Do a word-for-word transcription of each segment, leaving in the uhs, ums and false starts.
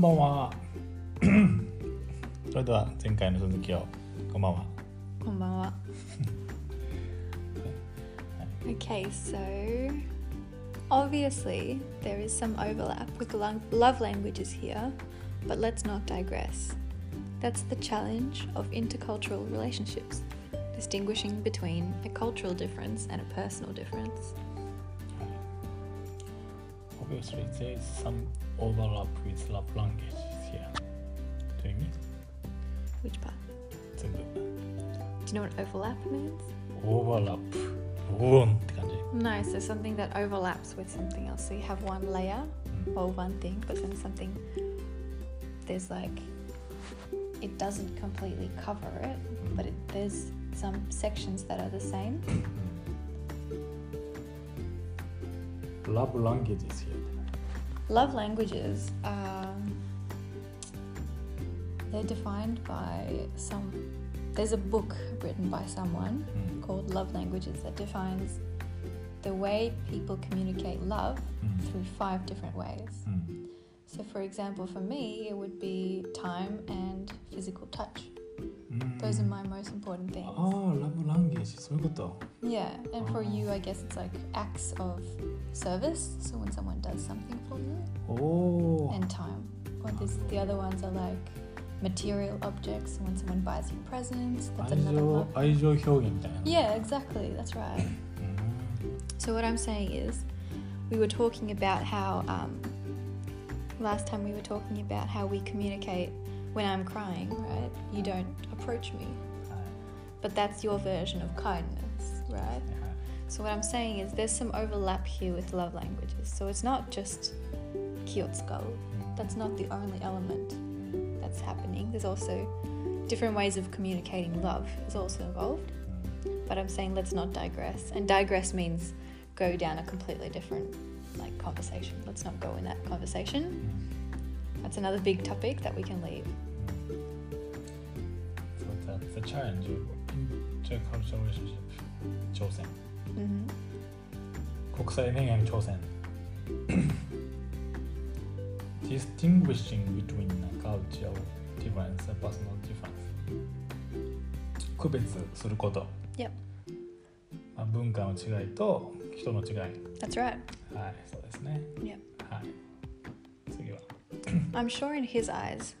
んばんは。それでは前回の続きを。こんばんは。こんばんは。Okay, so obviously there is some overlap with love languages here, but let's not digress. That's the challenge of intercultural relationships, distinguishing between a cultural difference and a personal difference.Obviously, there is some overlap with love languages here. Do you mean? Which part? 全部 Do you know what overlap means? Overlap. One って感じ No, so something that overlaps with something else. So you have one layer、mm. or one thing, but then something, there's like, it doesn't completely cover it, but it, there's some sections that are the same. Love languages here. Love languages are they're defined by some. There's a book written by someone mm. called Love Languages that defines the way people communicate love mm. through five different ways. Mm. So, for example, for me, it would be time and physical touch.Mm. Those are my most important things. Oh, love language. そういうこと。Yeah, and for you, I guess it's like acts of service. So when someone does something for you. Oh. And time. Or this, the other ones are like material objects. So when someone buys you presents, that's another love. 愛情表現みたいな。Yeah, exactly. That's right. So what I'm saying is, we were talking about how um, last time we were talking about how we communicate.When I'm crying, right, you don't approach me. But that's your version of kindness, right? So what I'm saying is there's some overlap here with love languages. So it's not just kyotsukou. That's not the only element that's happening. There's also different ways of communicating love is also involved. But I'm saying let's not digress. And digress means go down a completely different like conversation. Let's not go in that conversation.That's another big topic that we can leave. So that's the challenge of intercultural relationship. 挑戦。Mm-hmm. 国際恋愛の挑戦。Distinguishing between cultural difference and personal difference. 区別すること。Yep. まあ文化の違いと人の違い。That's right. はい、そうですね。Yep. はい。次は。I'm sure in his eyes,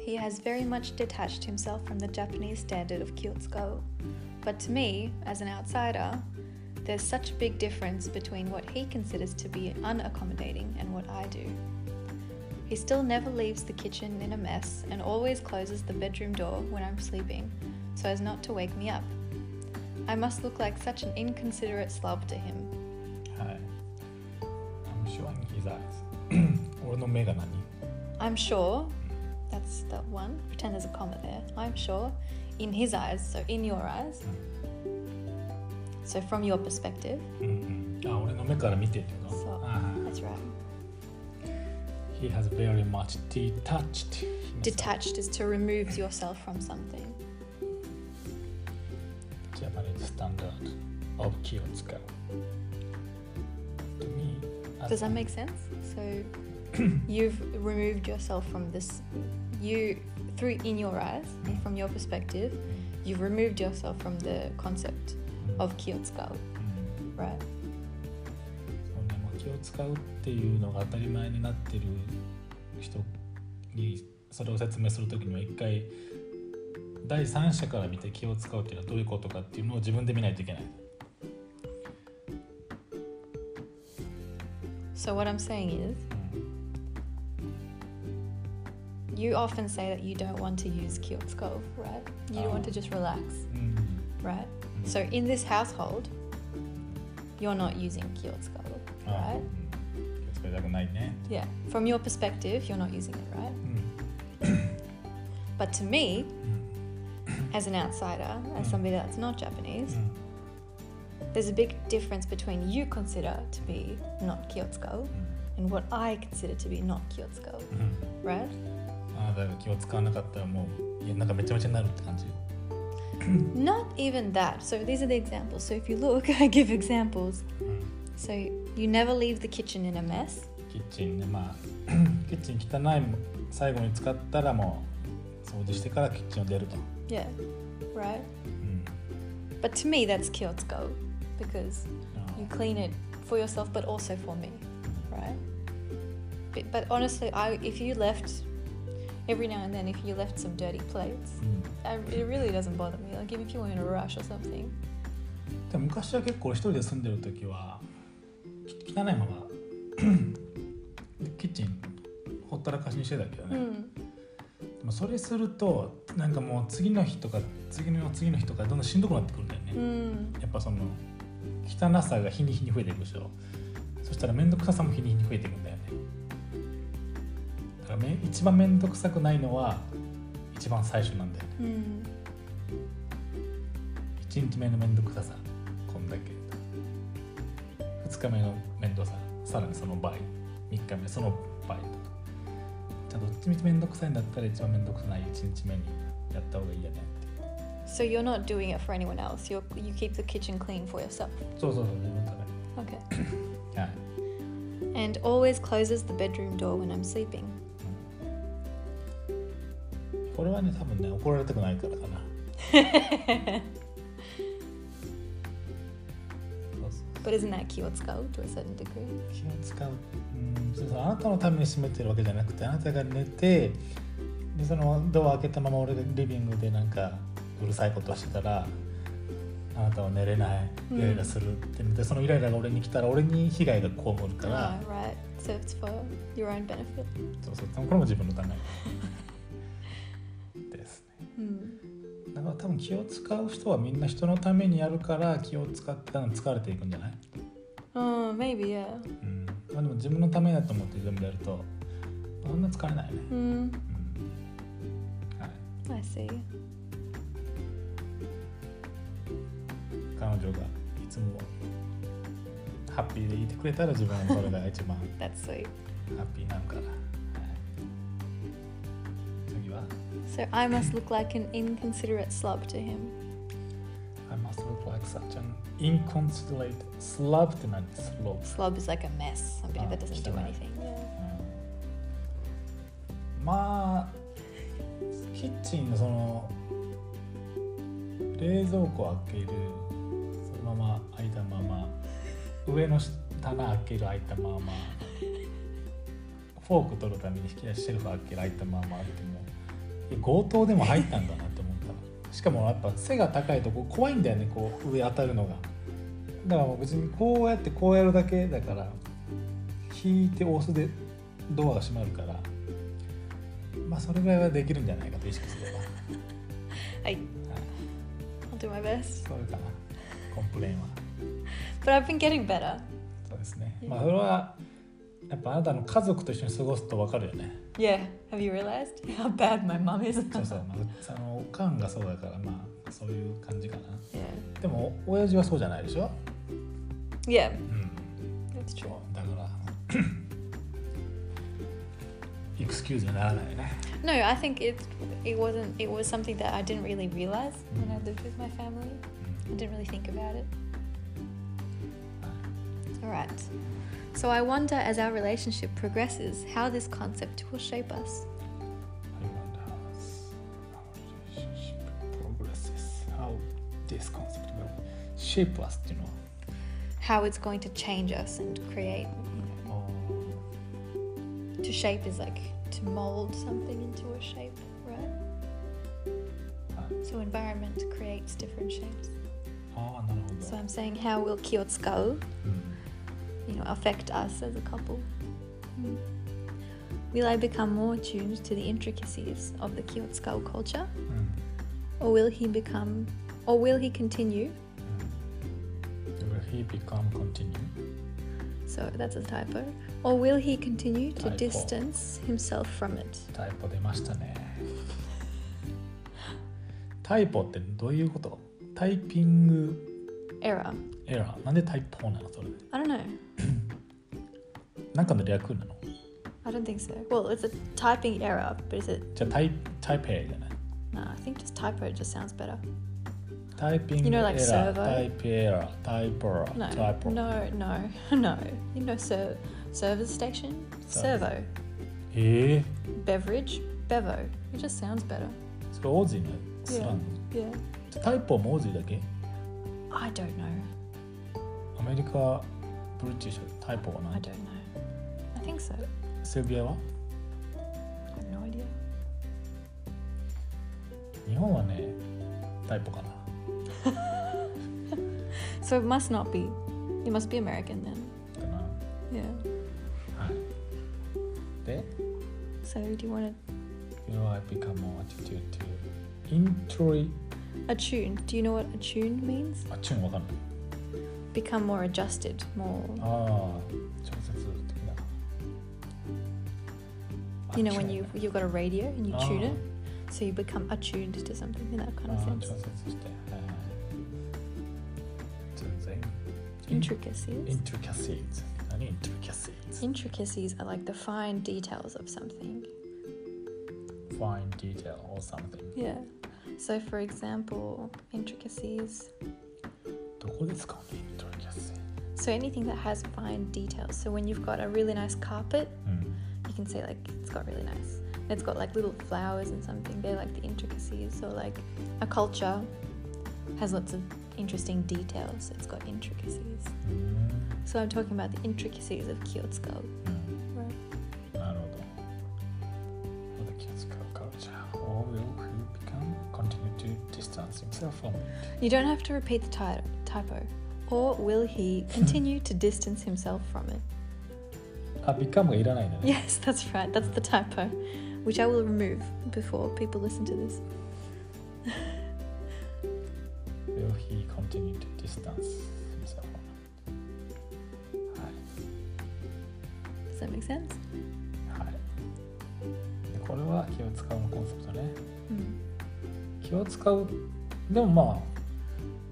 he has very much detached himself from the Japanese standard of kyotsukou. But to me, as an outsider, there's such a big difference between what he considers to be unaccommodating and what I do. He still never leaves the kitchen in a mess and always closes the bedroom door when I'm sleeping so as not to wake me up. I must look like such an inconsiderate slob to him. Hi. I'm sure in his eyes. 俺の目が何?I'm sure, that's the one, pretend there's a comma there. I'm sure, in his eyes, so in your eyes. So from your perspective. あ、俺の目から見てってこと。So, that's right. He has very much detached. Detached is to remove yourself from something. Japanese standard of kyotsukou. To me, does that make sense? So.You've removed yourself from this, you, through in your eyes, and from your perspective, you've removed yourself from the concept of kyotsukou, right? 気を使うっていうのが当たり前になってる人にそれを説明するときには一回第三者から見て気を使うっていうのはどういうことかっていうのを自分で見ないといけない。So what I'm saying is.You often say that you don't want to use kyotsukou, right? You、oh. want to just relax, mm-hmm. right? Mm-hmm. So in this household, you're not using kyotsukou, right? Kyotsukou だけないね。Yeah. From your perspective, you're not using it, right? Mm. But to me, as an outsider, as somebody that's not Japanese, there's a big difference between you consider to be not kyotsukou and what I consider to be not kyotsukou, right?だから気を使わなかったらもう家の中めちゃめちゃになるって感じ。Not even that. So these are the examples. So if you look, I give examples. So you never leave the kitchen in a mess. キッチンね、まあキッチン汚い最後に使ったらもう掃除してからキッチンを出ると。Yeah, right.、うん、but to me that's Kyotsukou because you clean it for yourself but also for me, right? But, but honestly, I, if you left every now and then, if you left some dirty plates, I, it really doesn't bother me. Like if you were in a rush or something.でも昔は結構一人で住んでる時は汚いままキッチンほったらかしにしてたけどね、うん、でもそれするとなんかもう次の日とか次の次の日とかどんどんしんどくなってくるんだよね、うん、やっぱその汚さが日に日に増えていくでしょ。そしたら面倒くささも日に日に増えていくんだよね。だからめ一番面倒くさくないのは一番最初なんだよね、うん、いちにちめの面倒くささこんだけ、ふつかめの面倒ささらにその倍、みっかめその倍とか、じゃあどっちみち面倒くさいんだったら一番面倒くさいいちにちめにやった方がいいよねって。 So you're not doing it for anyone else. You're, you keep the kitchen clean for yourself. そうそうそう、自分のために。Okay. はい。And always closes the bedroom door when I'm sleeping. これはね多分ね怒られたくないからかな。But isn't that 気を使う to a certain degree? 気を使う、うん、そうそう、あなたのために閉めてるわけじゃなくて、あなたが寝てでそのドア開けたまま俺がリビングでなんかうるさいことをしてたら、あなたは寝れない、イライラするって、うん、でそのイライラが俺に来たら俺に被害が被るから、oh, right. So it's for your own benefit. そうそう、これも自分のためですね、うんだから多分気を使う人はみんな人のためにやるから気を使って疲れていくんじゃない？うん、maybe yeah。うん。まあでも自分のためだと思って全部やるとそんな疲れないね。うん。うん、はい。I see。彼女がいつもハッピーでいてくれたら自分はそれが一番That's sweet。ハッピーなのかな。So I must look like an inconsiderate slob to him. I must look like such an inconsiderate slob to him. Slob. Slob is like a mess. Somebody that doesn't do anything. Yeah. まあキッチンのその冷蔵庫を開けるそのまま開いたまま上の棚開ける開いたままフォーク取るために引き出しシェルフ開ける開いたままっても。強盗でも入ったんだなって思った。しかもやっぱ背が高いとこ怖いんだよね、こう上当たるのが。だから別にこうやってこうやるだけだから、引いて押すでドアが閉まるから、まあそれぐらいはできるんじゃないかと意識すれば。はい。I'll do my best。そうかな。コンプレインは。But I've been getting better。そうですね。まあそれはやっぱあなたの家族と一緒に過ごすと分かるよね。Yeah, have you realized how bad my mom is? そうそう、まあ、あのおかんがそうだから、まあそういう感じかな。Yeah. でも親父はそうじゃないでしょ？ Yeah,、うん、that's true. だからexcuse にならないね。No, I think it it wasn't it was something that I didn't really realize when I lived with my family. I didn't really think about it. All right.So I wonder, as our relationship progresses, how this concept will shape us. I wonder how this relationship progresses, how this concept will shape us, you know. How it's going to change us and create. You know. Oh. To shape is like to mold something into a shape, right? Ah. So environment creates different shapes. Ah, no, no, no. So I'm saying, how will Kyotsukou?You know, affect us as a couple. Mm. Will I become more attuned to the intricacies of the Kyotsukou culture? Mm. Or will he become, or will he continue? Mm. Will he become continue? So that's a typo. Or will he continue to typo. Distance himself from it? Typo 出ましたね。typo ってどういうこと？タイピング。Error. Error. なんでタイプよんなのそれ？ I don't know. なんかの略なの？ I don't think so. Well, it's a typing error, but is it? じゃあタイプAじゃない？ No, I think just typo just sounds better. Typing error. You know, like servo. Type error. Typer. Typer. No, no, no, no. You know, ser- service station. Servo. えー。beverage, bevo. It just sounds better. それオージーのスラング。Yeah. yeah. タイプはもうオージーだけ ？I don't know. アメリカ、ブリティッシュ、タイプはない。I don't know. I think so. セルビアは？ I have no idea. 日本はね、タイプかな。So it must not be. It must be American then. かな。Yeah.So do you want to? You know, I become more attitude to intro. Attune. Do you know what attune means? Attune, わかんない。Become more adjusted, more. ああ、調節的な。You know when you you've got a radio and you tune it, so you become attuned to something in that kind of sense. 調節して、全然。Intricacies. Intricacies.Intricacies. Intricacies are like the fine details of something. Fine detail or something. Yeah. So, for example, intricacies. どこですかね intricacy? So anything that has fine details. So when you've got a really nice carpet, mm. you can say like it's got really nice. It's got like little flowers and something. They're like the intricacies. So like a culture has lots of interesting details. It's got intricacies.、Mm.So I'm talking about the intricacies of Kyotsuka.、Mm. Right? なるほど。For the Kyotsuka culture, or will he become continue to distance himself from it? You don't have to repeat the ty- typo. Or will he continue to distance himself from it? あ、become がいらないんだね。Yes, that's right. That's the typo, which I will remove before people listen to this. Will he continue to distance himself?Does that make sense? はい。で、これは気を使うのコンセプトね。うん、気を使う。でもまあ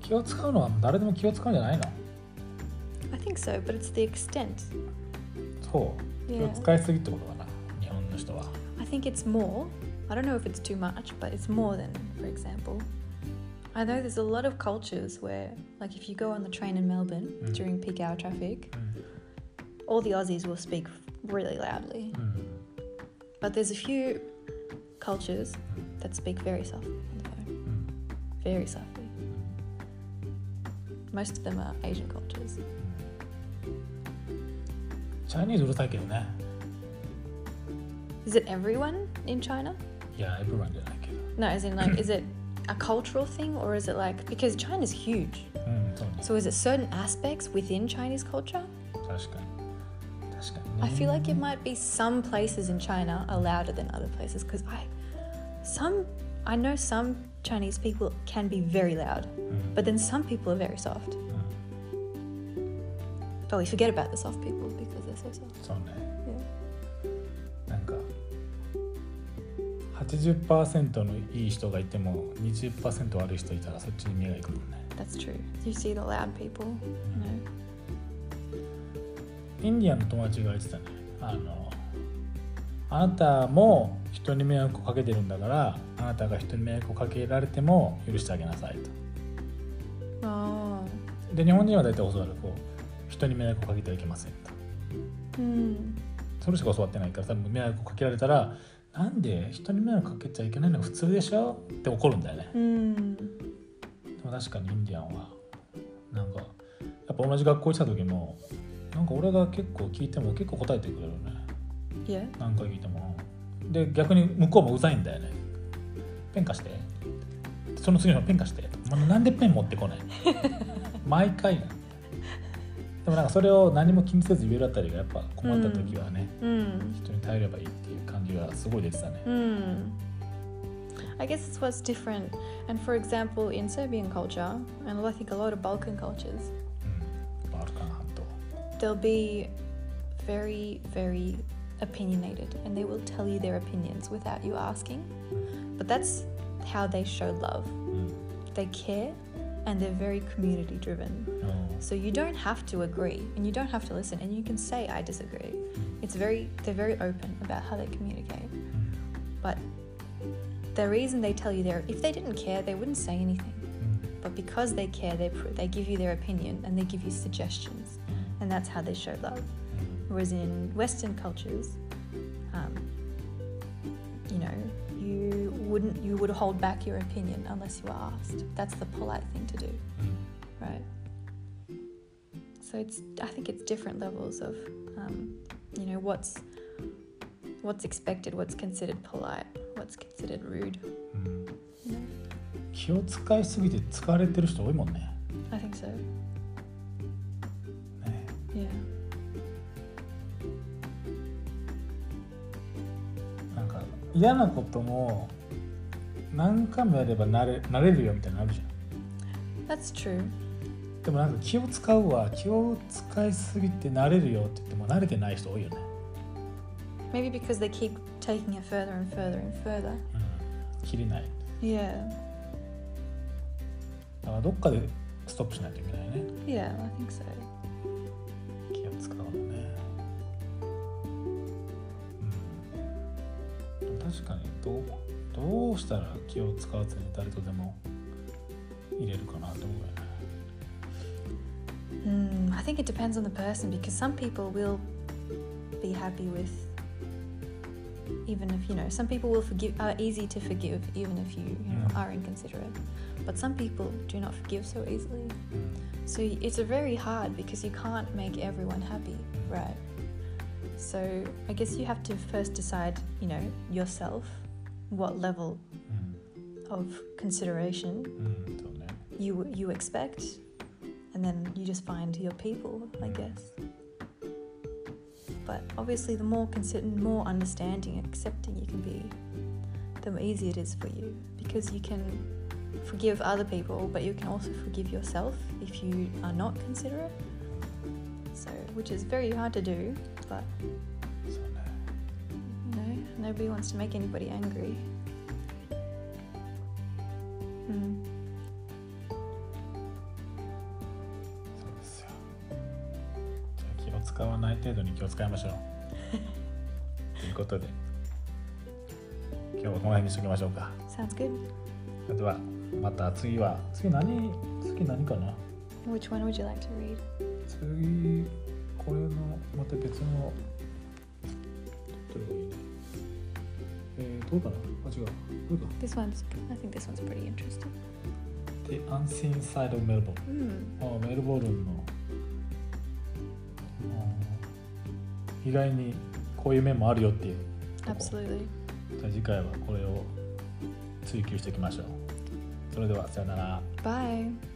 気を使うのは誰でも気を使うんじゃないの ？I think so, but it's the extent. そう。気を使いすぎってことかな。日本の人は。I think it's more. I don't know if it's too much, but it's more than, for example. I know there's a lot of cultures where, like, if you go on the train in Melbourne、うん、during peak hour traffic.、うんAll the Aussies will speak really loudly.、Mm. But there's a few cultures that speak very softly on the phone.、Mm. Very softly. Most of them are Asian cultures. Chinese うるさいけどね。Is it everyone in China? Yeah, everyone じゃないけど。No, as in like, is it a cultural thing or is it like, because China's huge.、Mm, そうね。So is it certain aspects within Chinese culture? 確かに。I feel like it might be some places in China are louder than other places because I, some, I know some Chinese people can be very loud, mm. but then some people are very soft. Mm. But we forget about the soft people because they're so soft. そうね。Yeah. なんか eighty percent のいい人がいても twenty percent 悪い人いたらそっちに目がいくもんね。That's true. You see the loud people, you know.インディアンの友達が言ってたね。あの、あなたも人に迷惑をかけてるんだから、あなたが人に迷惑をかけられても許してあげなさいと。ああ。で、日本人は大体教わる。こう、人に迷惑をかけてはいけませんと。うん。それしか教わってないから、多分迷惑をかけられたら、なんで人に迷惑かけちゃいけないのが普通でしょって怒るんだよね。うん。でも確かにインディアンは、なんか、やっぱ同じ学校にした時も、なんか俺が結構聞いても結構答えてくれるね。いや。何回聞いても。で逆に向こうもうざいんだよね。ペン貸して。その次のペン貸して。なんでペン持ってこない。毎回。でもなんかそれを何も気にせず言えるあたりがやっぱ困った時はね、うん、人に頼ればいいっていう感じがすごい出てたね。うん。I guess it's what's different. And for example, in Serbian culture, and I think a lot of Balkan cultures.They'll be very, very opinionated and they will tell you their opinions without you asking. But that's how they show love. They care and they're very community driven. So you don't have to agree and you don't have to listen and you can say, I disagree. It's very, they're very open about how they communicate. But the reason they tell you their, if they didn't care, they wouldn't say anything. But because they care, they, they give you their opinion and they give you suggestions.And that's how they show love. Whereas in Western cultures, um, wouldn't you would hold back your opinion unless you were asked. That's the polite thing to do, right? So it's I think it's different levels of um, you know what's what's expected, what's considered polite, what's considered rude. 気を使いすぎて疲れてる人多いもんね。 I think so. ね。 Yeah.嫌なことも何回もやれば慣れ、慣れるよみたいなのあるじゃん。 That's true. でもなんか気を使うわ、気を使いすぎて慣れるよって言っても慣れてない人多いよね。 Maybe because they keep taking it further and further and further、うん、切れない。 Yeah. だからどっかでストップしないといけないね。 Yeah, I think so. 気を使うのね。確かにどう、どうしたら気を使わずに誰とでも入れるかなと思うよね。Mm, I think it depends on the person because some people will be happy with even if you know some people will forgive are easy to forgive even if you, you know, are inconsiderate, but some people do not forgive so easily. So it's very hard because you can't make everyone happy, right?So I guess you have to first decide, you know, yourself, what level、mm. of consideration、mm, don't know. you you expect, and then you just find your people, I、mm. guess. But obviously, the more consider, more understanding, accepting you can be, the easier it is for you because you can forgive other people, but you can also forgive yourself if you are not considerate. So, which is very hard to do.But so, no. you know, nobody wants to make anybody angry. Mm. So, so. 気を使わない程度に気を使いましょう。ということで、今日はこの辺にしときましょうか。Sounds good. ではまた次は次何次何かな。Which one would you like to read? 次。これのまた別のどれがいいね。えー、どうかな。あ、違う。どうか。This one's. I think this one's pretty interesting. The Unseen Side of Melbourne、うん。あ、メルボルンの意外にこういう面もあるよっていう。Absolutely。じゃあ次回はこれを追求していきましょう。それではさよなら。Bye。